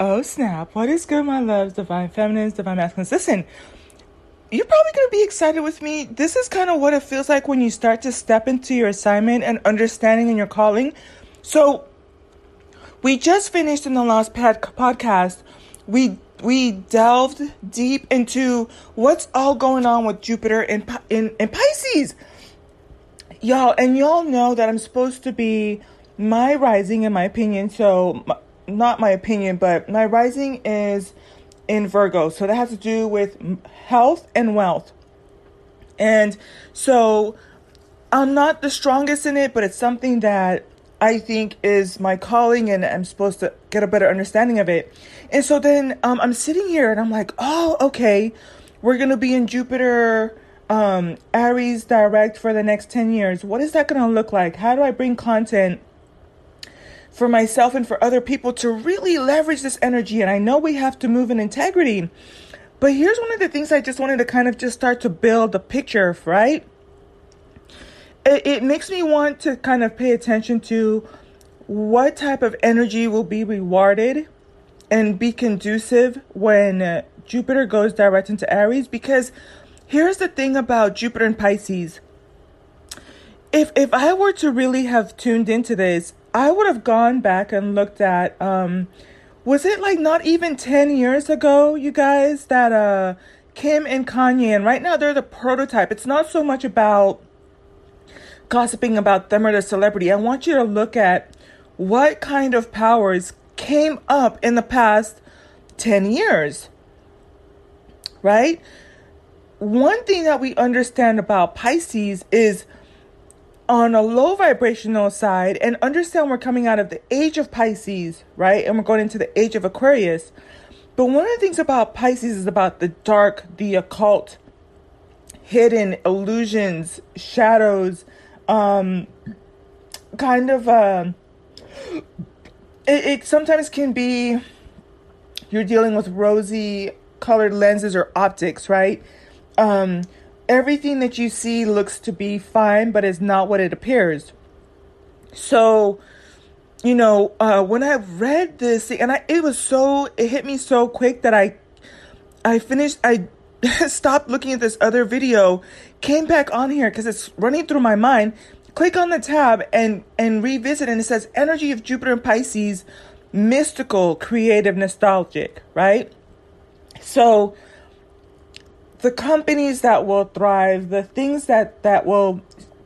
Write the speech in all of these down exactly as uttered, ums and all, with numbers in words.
Oh snap, what is good, my loves, divine feminines, divine masculines? Listen, you're probably going to be excited with me. This is kind of what it feels like when you start to step into your assignment and understanding and your calling. So we just finished in the last pad podcast. We we delved deep into what's all going on with Jupiter in, in, in Pisces. Y'all, and y'all know that I'm supposed to be my rising, in my opinion, so... My, Not my opinion, but my rising is in Virgo. So that has to do with health and wealth. And so I'm not the strongest in it, but it's something that I think is my calling and I'm supposed to get a better understanding of it. And so then um, I'm sitting here and I'm like, oh, okay, we're going to be in Jupiter, um, Aries direct for the next ten years. What is that going to look like? How do I bring content for myself and for other people to really leverage this energy? And I know we have to move in integrity, but here's one of the things I just wanted to kind of just start to build a picture of, right? It, it makes me want to kind of pay attention to what type of energy will be rewarded and be conducive when Jupiter goes direct into Aries. Because here's the thing about Jupiter and Pisces. If, if I were to really have tuned into this, I would have gone back and looked at, um, was it like not even ten years ago, you guys, that uh, Kim and Kanye, and right now they're the prototype. It's not so much about gossiping about them or the celebrity. I want you to look at what kind of powers came up in the past ten years, right? One thing that we understand about Pisces is, on a low vibrational side, and understand we're coming out of the age of Pisces, right? And we're going into the age of Aquarius. But one of the things about Pisces is about the dark, the occult, hidden illusions, shadows, um, kind of, uh, it, it sometimes can be, you're dealing with rosy colored lenses or optics, right? Um, Everything that you see looks to be fine, but it's not what it appears. So, you know, uh, when I read this thing, and I, it was so, it hit me so quick that I, I finished, I stopped looking at this other video, came back on here because it's running through my mind, click on the tab and, and revisit. And it says energy of Jupiter and Pisces, mystical, creative, nostalgic, right? So the companies that will thrive, the things that, that will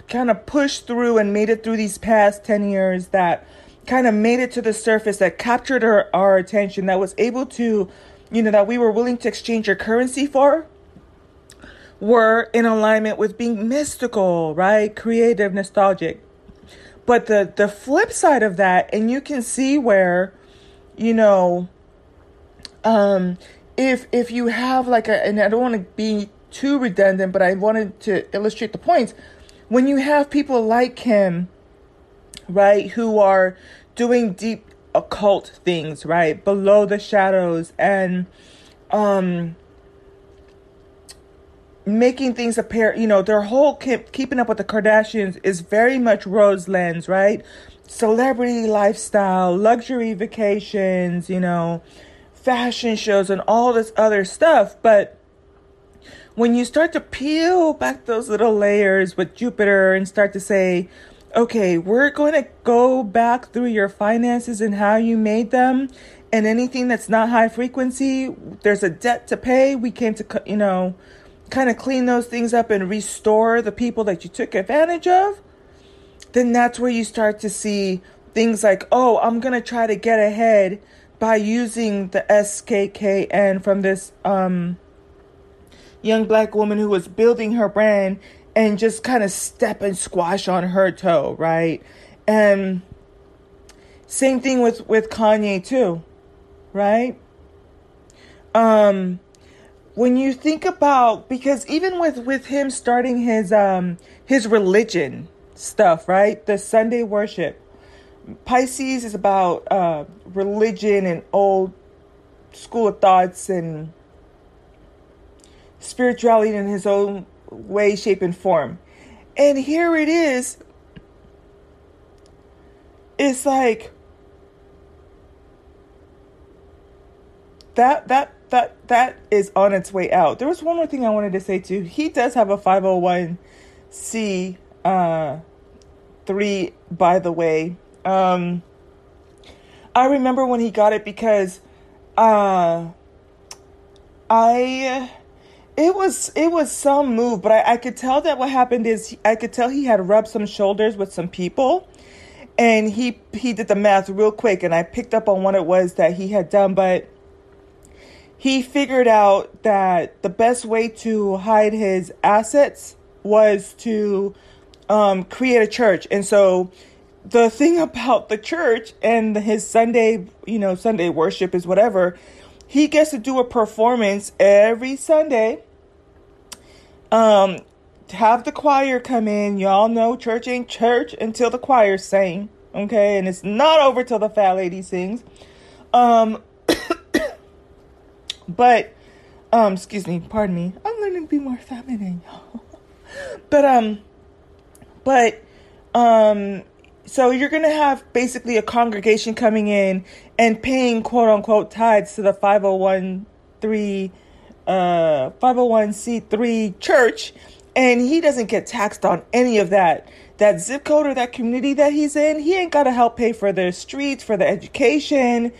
kind of push through and made it through these past ten years, that kind of made it to the surface, that captured our, our attention, that was able to, you know, that we were willing to exchange your currency for, were in alignment with being mystical, right? Creative, nostalgic. But the, the flip side of that, and you can see where, you know, um, If if you have like a, and I don't want to be too redundant, but I wanted to illustrate the points. When you have people like him, right, who are doing deep occult things, right, below the shadows and um, making things appear, you know, their whole keep, keeping up with the Kardashians is very much rose lens, right? Celebrity lifestyle, luxury vacations, you know, fashion shows and all this other stuff. But when you start to peel back those little layers with Jupiter and start to say, okay, we're going to go back through your finances and how you made them, and anything that's not high frequency, there's a debt to pay. We came to, you know, kind of clean those things up and restore the people that you took advantage of. Then that's where you start to see things like, oh, I'm going to try to get ahead by using the S K K N from this um, young black woman who was building her brand, and just kind of step and squash on her toe, right? And same thing with, with Kanye too, right? Um, when you think about, because even with, with him starting his um, his religion stuff, right? The Sunday worship. Pisces is about uh, religion and old school of thoughts and spirituality in his own way, shape, and form. And here it is. It's like, that that that that is on its way out. There was one more thing I wanted to say too. He does have a five oh one c uh, three, by the way. Um, I remember when he got it because uh, I it was it was some move, but I, I could tell that what happened is I could tell he had rubbed some shoulders with some people. And he he did the math real quick, and I picked up on what it was that he had done. But he figured out that the best way to hide his assets was to um, create a church. And so the thing about the church and his Sunday, you know, Sunday worship is whatever, he gets to do a performance every Sunday. Um. Have the choir come in. Y'all know church ain't church until the choir sing, okay? And it's not over till the fat lady sings. Um, but, um, excuse me, pardon me. I'm learning to be more feminine, y'all. But, um, but, um, so you're going to have basically a congregation coming in and paying quote unquote tithes to the five oh one three, uh, five oh one c three church. And he doesn't get taxed on any of that. That zip code or that community that he's in, he ain't got to help pay for the streets, for the education.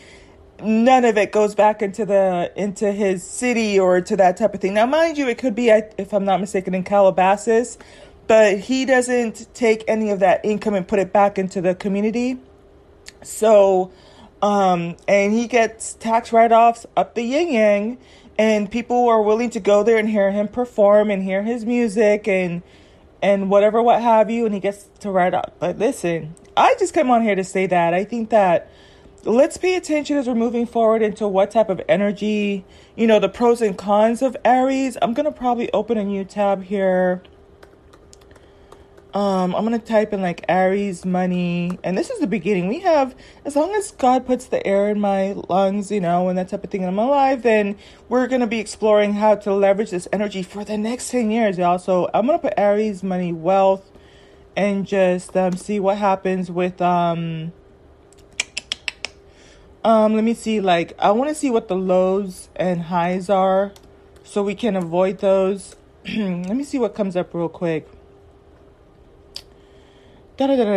None of it goes back into the into his city or to that type of thing. Now, mind you, it could be, if I'm not mistaken, in Calabasas. But he doesn't take any of that income and put it back into the community. So, um, and he gets tax write-offs up the yin-yang. And people are willing to go there and hear him perform and hear his music and and whatever, what have you. And he gets to write up. But listen, I just came on here to say that. I think that let's pay attention as we're moving forward into what type of energy, you know, the pros and cons of Aries. I'm going to probably open a new tab here. Um, I'm going to type in like Aries money. And this is the beginning. We have, as long as God puts the air in my lungs, you know, and that type of thing in my life, then we're going to be exploring how to leverage this energy for the next ten years, y'all. So I'm going to put Aries money, wealth, and just um, see what happens with, um, um, let me see, like, I want to see what the lows and highs are so we can avoid those. Let me see what comes up real quick. Da, da, da, da,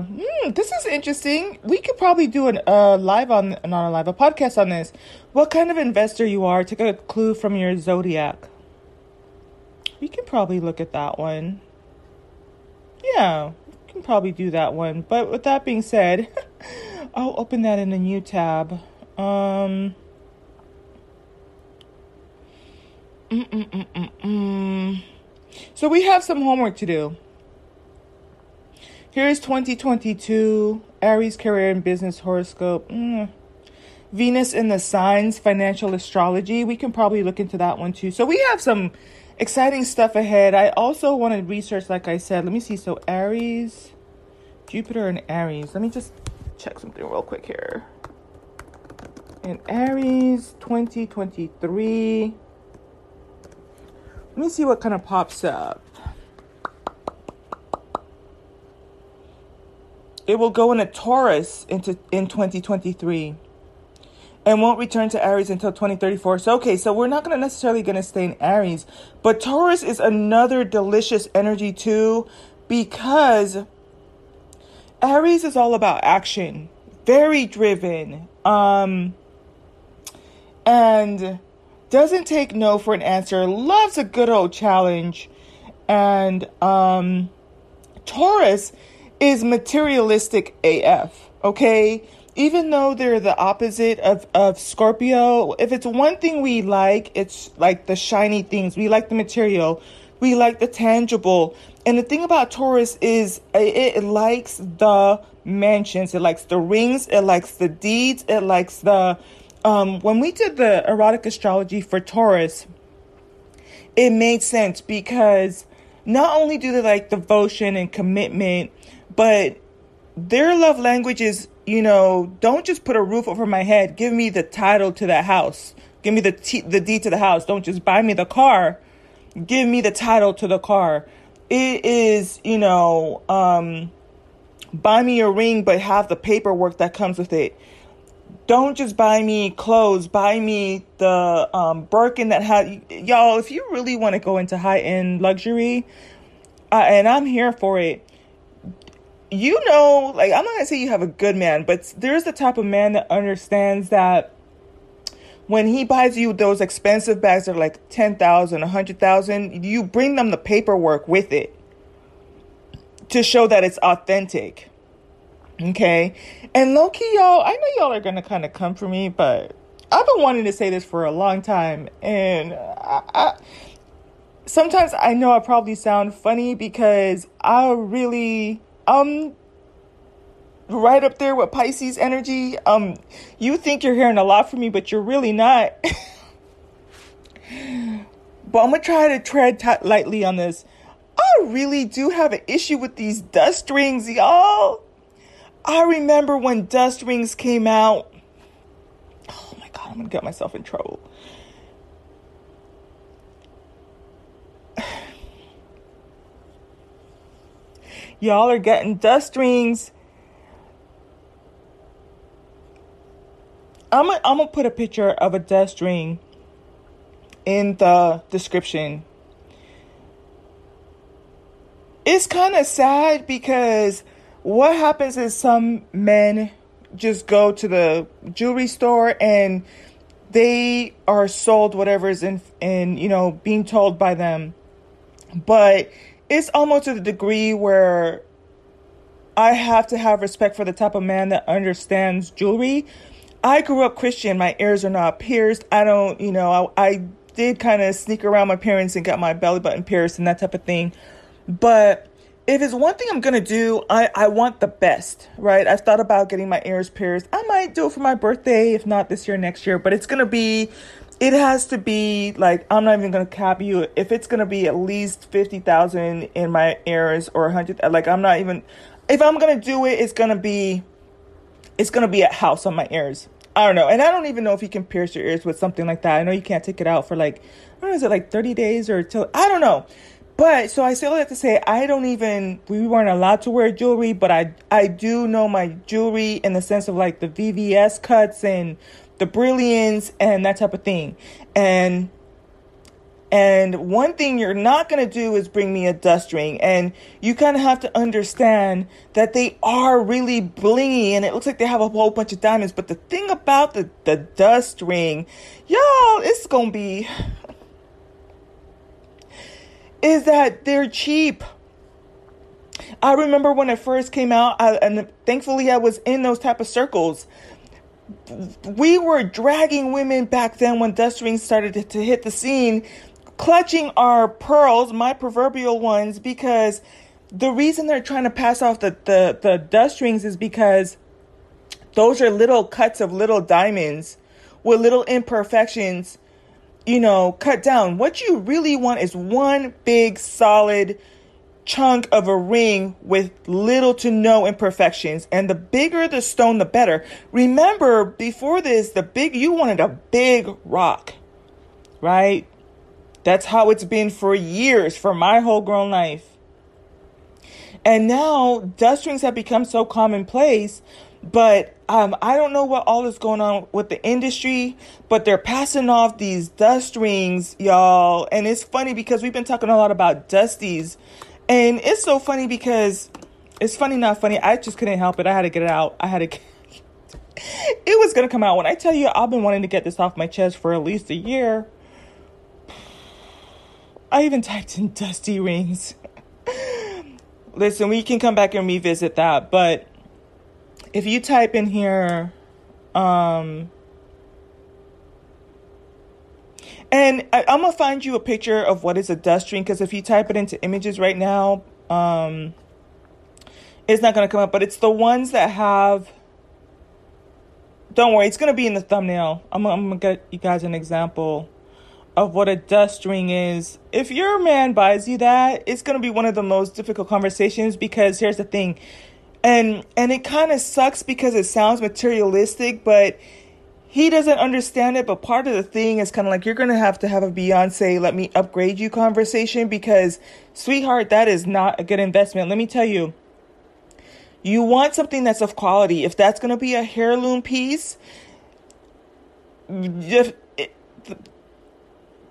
da. Mm, this is interesting. We could probably do a uh, live on, not a live, a podcast on this. What kind of investor you are? Take a clue from your zodiac. We can probably look at that one. Yeah, we can probably do that one. But with that being said, I'll open that in a new tab. Um. Mm, mm, mm, mm, mm. So we have some homework to do. Here's twenty twenty-two, Aries career and business horoscope. Mm. Venus in the signs, financial astrology. We can probably look into that one too. So we have some exciting stuff ahead. I also want to research, like I said. Let me see. So Aries, Jupiter and Aries. Let me just check something real quick here. And Aries twenty twenty-three. Let me see what kind of pops up. It will go into Taurus into in twenty twenty-three and won't return to Aries until twenty thirty-four. So, okay, so we're not going to necessarily going to stay in Aries. But Taurus is another delicious energy too, because Aries is all about action. Very driven. Um, and doesn't take no for an answer. Loves a good old challenge. And um, Taurus is materialistic A F, okay? Even though they're the opposite of, of Scorpio, if it's one thing we like, it's like the shiny things. We like the material. We like the tangible. And the thing about Taurus is it, it likes the mansions. It likes the rings. It likes the deeds. It likes the... Um, when we did the erotic astrology for Taurus, it made sense because not only do they like devotion and commitment, but their love language is, you know, don't just put a roof over my head. Give me the title to the house. Give me the t- the deed to the house. Don't just buy me the car. Give me the title to the car. It is, you know, um, buy me a ring, but have the paperwork that comes with it. don't just buy me clothes, buy me the um, Birkin that has, y'all, if you really want to go into high-end luxury, uh, and I'm here for it, you know, like, I'm not going to say you have a good man, but there's the type of man that understands that when he buys you those expensive bags that are like ten thousand dollars, one hundred thousand dollars, you bring them the paperwork with it to show that it's authentic. Okay, and low-key, y'all, I know y'all are going to kind of come for me, but I've been wanting to say this for a long time, and I, I, sometimes I know I probably sound funny because I really, um, right up there with Pisces energy. Um, you think you're hearing a lot from me, but you're really not. But I'm going to try to tread t- lightly on this. I really do have an issue with these dust rings, y'all. I remember when dust rings came out. Oh my God, I'm going to get myself in trouble. Y'all are getting dust rings. I'm I'm going to put a picture of a dust ring in the description. It's kind of sad because what happens is some men just go to the jewelry store and they are sold whatever is in, in, you know, being told by them. But it's almost to the degree where I have to have respect for the type of man that understands jewelry. I grew up Christian. My ears are not pierced. I don't, you know, I, I did kind of sneak around my parents and got my belly button pierced and that type of thing. But if it's one thing I'm going to do, I, I want the best, right? I've thought about getting my ears pierced. I might do it for my birthday, if not this year, next year. But it's going to be, it has to be, like, I'm not even going to cap you. If it's going to be at least fifty thousand dollars in my ears or one hundred thousand dollars, like, I'm not even, if I'm going to do it, it's going to be, it's going to be a house on my ears. I don't know. And I don't even know if you can pierce your ears with something like that. I know you can't take it out for, like, I don't know, is it like thirty days or till, I don't know. But, so I still have to say, I don't even, we weren't allowed to wear jewelry, but I I do know my jewelry in the sense of, like, the V V S cuts and the brilliants and that type of thing. And and one thing you're not going to do is bring me a dust ring. And you kind of have to understand that they are really blingy and it looks like they have a whole bunch of diamonds. But the thing about the, the dust ring, y'all, it's going to be... is that they're cheap. I remember when it first came out, I, and thankfully I was in those type of circles. We were dragging women back then when dust rings started to, to hit the scene, clutching our pearls, my proverbial ones, because the reason they're trying to pass off the, the, the dust rings is because those are little cuts of little diamonds with little imperfections, you know, cut down. What you really want is one big solid chunk of a ring with little to no imperfections. And the bigger the stone, the better. Remember, before this, the big, you wanted a big rock, right? That's how it's been for years, for my whole grown life. And now dust rings have become so commonplace. But um, I don't know what all is going on with the industry, but they're passing off these dust rings, y'all. And it's funny because we've been talking a lot about dusties. And it's so funny because it's funny, not funny. I just couldn't help it. I had to get it out. I had to get it. It was going to come out. When I tell you, I've been wanting to get this off my chest for at least a year. I even typed in dusty rings. Listen, we can come back and revisit that, but... if you type in here, um, and I, I'm going to find you a picture of what is a dust ring. Because if you type it into images right now, um, it's not going to come up. But it's the ones that have, don't worry, it's going to be in the thumbnail. I'm, I'm going to get you guys an example of what a dust ring is. If your man buys you that, it's going to be one of the most difficult conversations. Because here's the thing. And and it kind of sucks because it sounds materialistic, but he doesn't understand it. But part of the thing is kind of like, you're going to have to have a Beyonce, let me upgrade you conversation because, sweetheart, that is not a good investment. Let me tell you, you want something that's of quality. If that's going to be a heirloom piece, if it,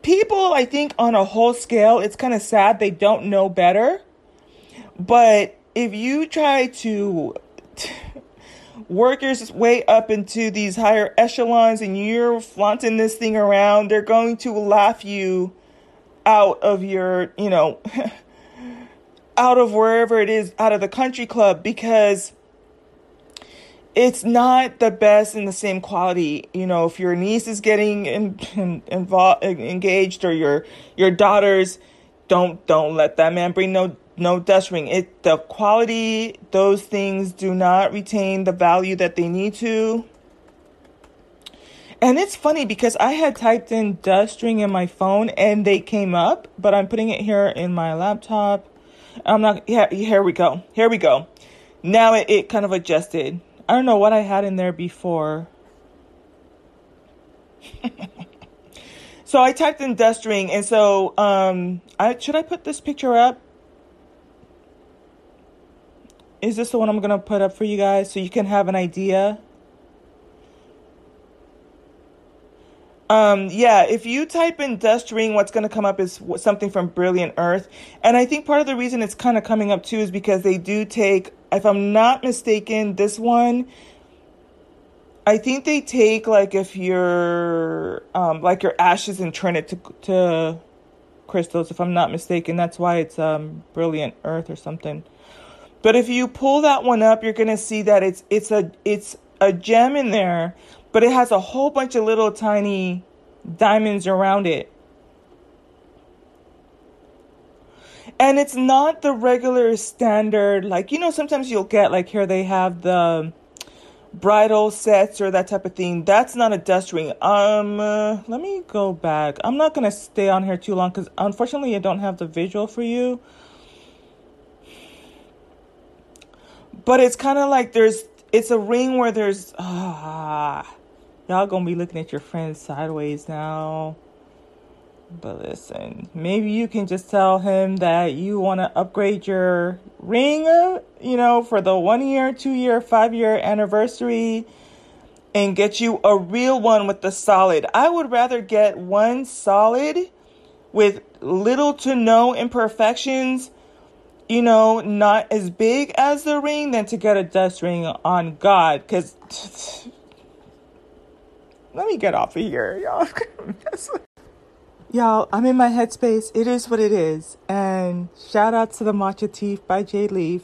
people, I think on a whole scale, it's kind of sad they don't know better. But if you try to work your way up into these higher echelons and you're flaunting this thing around, they're going to laugh you out of your, you know, out of wherever it is, out of the country club, because it's not the best and the same quality. You know, if your niece is getting in, in, involved, engaged, or your your daughters, don't don't let that man bring no no dust ring. It the quality, those things do not retain the value that they need to. And it's funny because I had typed in dust ring in my phone and they came up, but I'm putting it here in my laptop. I'm not. Yeah, here we go. Here we go. Now it, it kind of adjusted. I don't know what I had in there before. So I typed in dust ring. And so, um, I should I put this picture up? Is this the one I'm going to put up for you guys so you can have an idea? Um, yeah, if you type in dust ring, what's going to come up is something from Brilliant Earth. And I think part of the reason it's kind of coming up too is because they do take, if I'm not mistaken, this one, I think they take like if you're, um, like your ashes and turn it to, to crystals, if I'm not mistaken. That's why it's um, Brilliant Earth or something. But if you pull that one up, you're going to see that it's, it's a, it's a gem in there, but it has a whole bunch of little tiny diamonds around it. And it's not the regular standard, like, you know, sometimes you'll get, like, here they have the bridal sets or that type of thing. That's not a dust ring. Um, uh, let me go back. I'm not going to stay on here too long because, unfortunately, I don't have the visual for you. But it's kind of like there's, it's a ring where there's, ah, y'all going to be looking at your friends sideways now. But listen, maybe you can just tell him that you want to upgrade your ring, you know, for the one year, two year, five year anniversary and get you a real one with the solid. I would rather get one solid with little to no imperfections, you know, not as big as the ring than to get a dust ring on God. Because let me get off of here, y'all. Y'all, I'm in my headspace. It is what it is. And shout out to the Matcha Tea by Jay Leaf.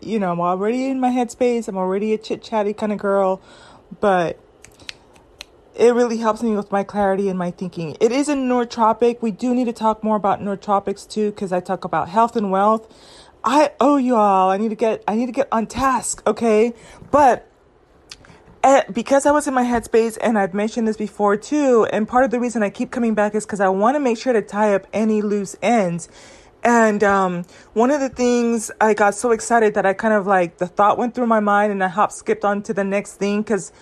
You know, I'm already in my headspace. I'm already a chit-chatty kind of girl. But it really helps me with my clarity and my thinking. It is a nootropic. We do need to talk more about nootropics too, because I talk about health and wealth. I owe you all. I need to get, I need to get on task, okay? But because I was in my headspace, and I've mentioned this before too, and part of the reason I keep coming back is because I want to make sure to tie up any loose ends. And um, one of the things, I got so excited that I kind of like, the thought went through my mind and I hop skipped on to the next thing because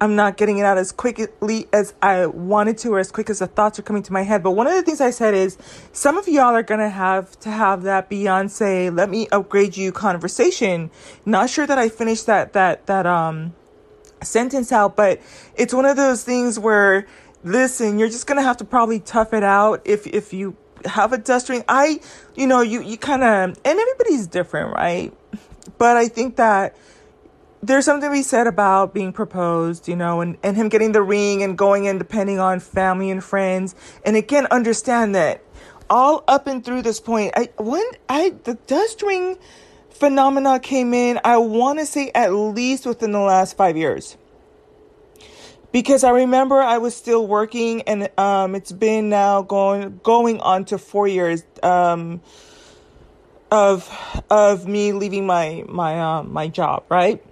I'm not getting it out as quickly as I wanted to or as quick as the thoughts are coming to my head. But one of the things I said is, some of y'all are going to have to have that Beyonce, let me upgrade you conversation. Not sure that I finished that, that, that, um, sentence out, but it's one of those things where, listen, you're just gonna have to probably tough it out if if you have a dust ring. I, you know, you you kind of, and everybody's different, right? But I think that there's something we said about being proposed, you know, and and him getting the ring and going in depending on family and friends. And again, understand that all up and through this point, I when I the dust ring phenomena came in, I want to say at least within the last five years. Because I remember I was still working, and um, it's been now going going on to four years um, of of me leaving my my uh, my job, right?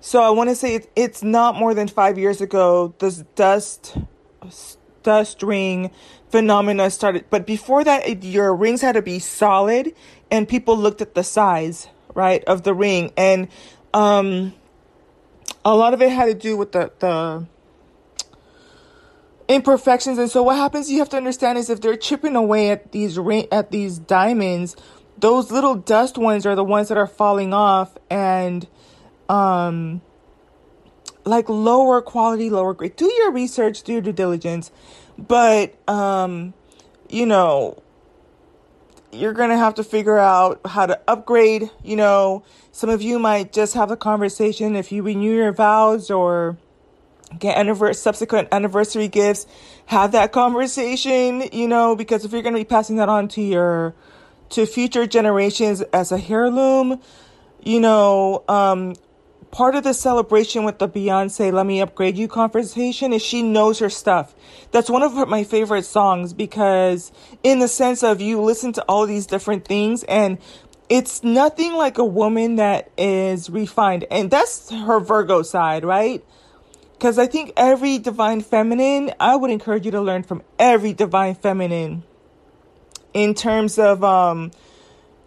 So I want to say it, it's not more than five years ago this dust dust ring phenomena started. But before that, it, your rings had to be solid. And people looked at the size, right, of the ring. And um, a lot of it had to do with the, the imperfections. And so what happens, you have to understand, is if they're chipping away at these ring, at these diamonds, those little dust ones are the ones that are falling off. And um, like lower quality, lower grade. Do your research, do your due diligence, but um, you know, you're going to have to figure out how to upgrade. You know, some of you might just have a conversation if you renew your vows or get anniversary, subsequent anniversary gifts, have that conversation, you know, because if you're going to be passing that on to your, to future generations as a heirloom, you know, um, part of the celebration with the Beyonce, let me upgrade you conversation is she knows her stuff. That's one of her, my favorite songs, because in the sense of you listen to all these different things and it's nothing like a woman that is refined. And that's her Virgo side, right? Because I think every divine feminine, I would encourage you to learn from every divine feminine in terms of um,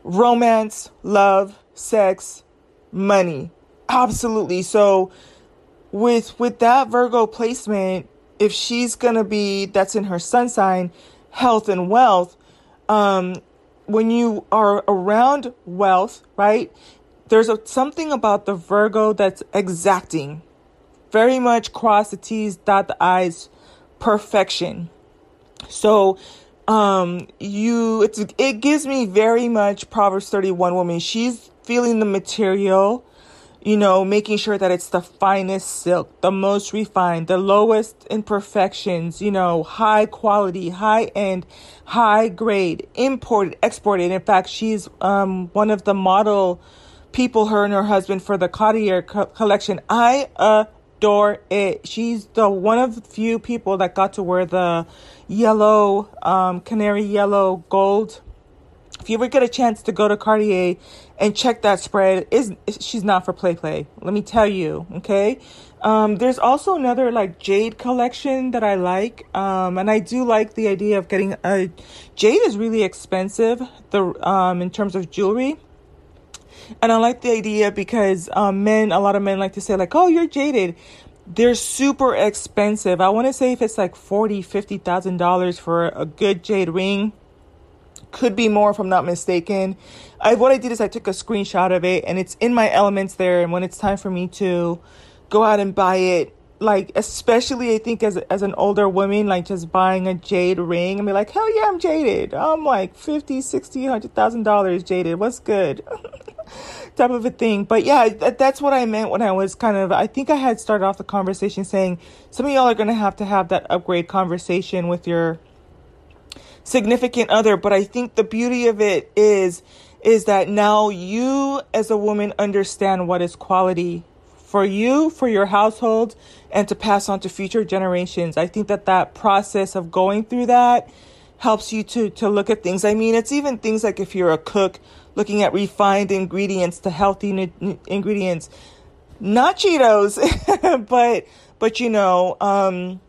romance, love, sex, money. Absolutely. So with with that Virgo placement, if she's going to be, that's in her sun sign, health and wealth, um, when you are around wealth, right, there's a, something about the Virgo that's exacting. Very much cross the T's, dot the I's, perfection. So um, you it's, it gives me very much Proverbs thirty-one woman. She's feeling the material, you know, making sure that it's the finest silk, the most refined, the lowest imperfections, you know, high quality, high end, high grade, imported, exported. In fact, she's um, one of the model people, her and her husband, for the Cartier co- collection. I adore it. She's the one of the few people that got to wear the yellow, um, canary yellow gold. If you ever get a chance to go to Cartier and check that spread, is she's not for play play. Let me tell you, okay? Um, there's also another like jade collection that I like, um, and I do like the idea of getting a jade is really expensive. The um in terms of jewelry, and I like the idea because um, men, a lot of men like to say like, oh, you're jaded. They're super expensive. I want to say if it's like forty, fifty thousand dollars for a good jade ring. Could be more if I'm not mistaken. I, what I did is I took a screenshot of it and it's in my elements there. And when it's time for me to go out and buy it, like, especially I think as as an older woman, like just buying a jade ring and be like, hell yeah, I'm jaded. I'm like fifty, sixty, one hundred thousand dollars jaded. What's good? Type of a thing. But yeah, that, that's what I meant when I was kind of, I think I had started off the conversation saying some of y'all are going to have to have that upgrade conversation with your significant other. But I think the beauty of it is is that now you as a woman understand what is quality for you, for your household, and to pass on to future generations. I think that that process of going through that helps you to to look at things. I mean, it's even things like if you're a cook, looking at refined ingredients to healthy n- ingredients, not Cheetos, but but you know, um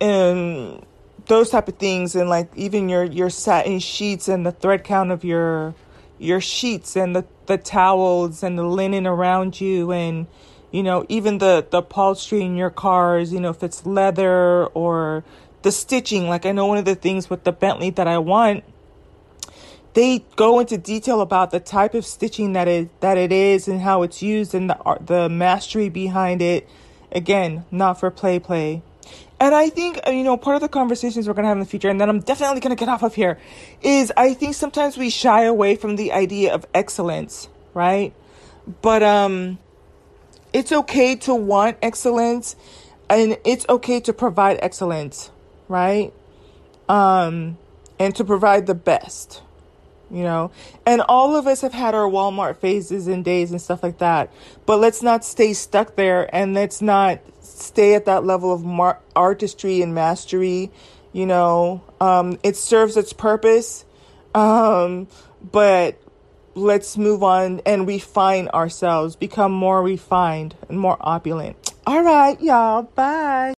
and those type of things, and like even your, your satin sheets and the thread count of your your sheets and the, the towels and the linen around you, and you know, even the, the upholstery in your cars, you know, if it's leather or the stitching. Like I know one of the things with the Bentley that I want, they go into detail about the type of stitching that it that it is and how it's used and the art, the mastery behind it. Again, not for play play. And I think, you know, part of the conversations we're going to have in the future, and then I'm definitely going to get off of here, is I think sometimes we shy away from the idea of excellence, right? But um, it's okay to want excellence, and it's okay to provide excellence, right? Um, and to provide the best, you know? And all of us have had our Walmart phases and days and stuff like that. But let's not stay stuck there, and let's not stay at that level of mar- artistry and mastery, you know, um, it serves its purpose, um, but let's move on and refine ourselves, become more refined and more opulent. All right, y'all, bye.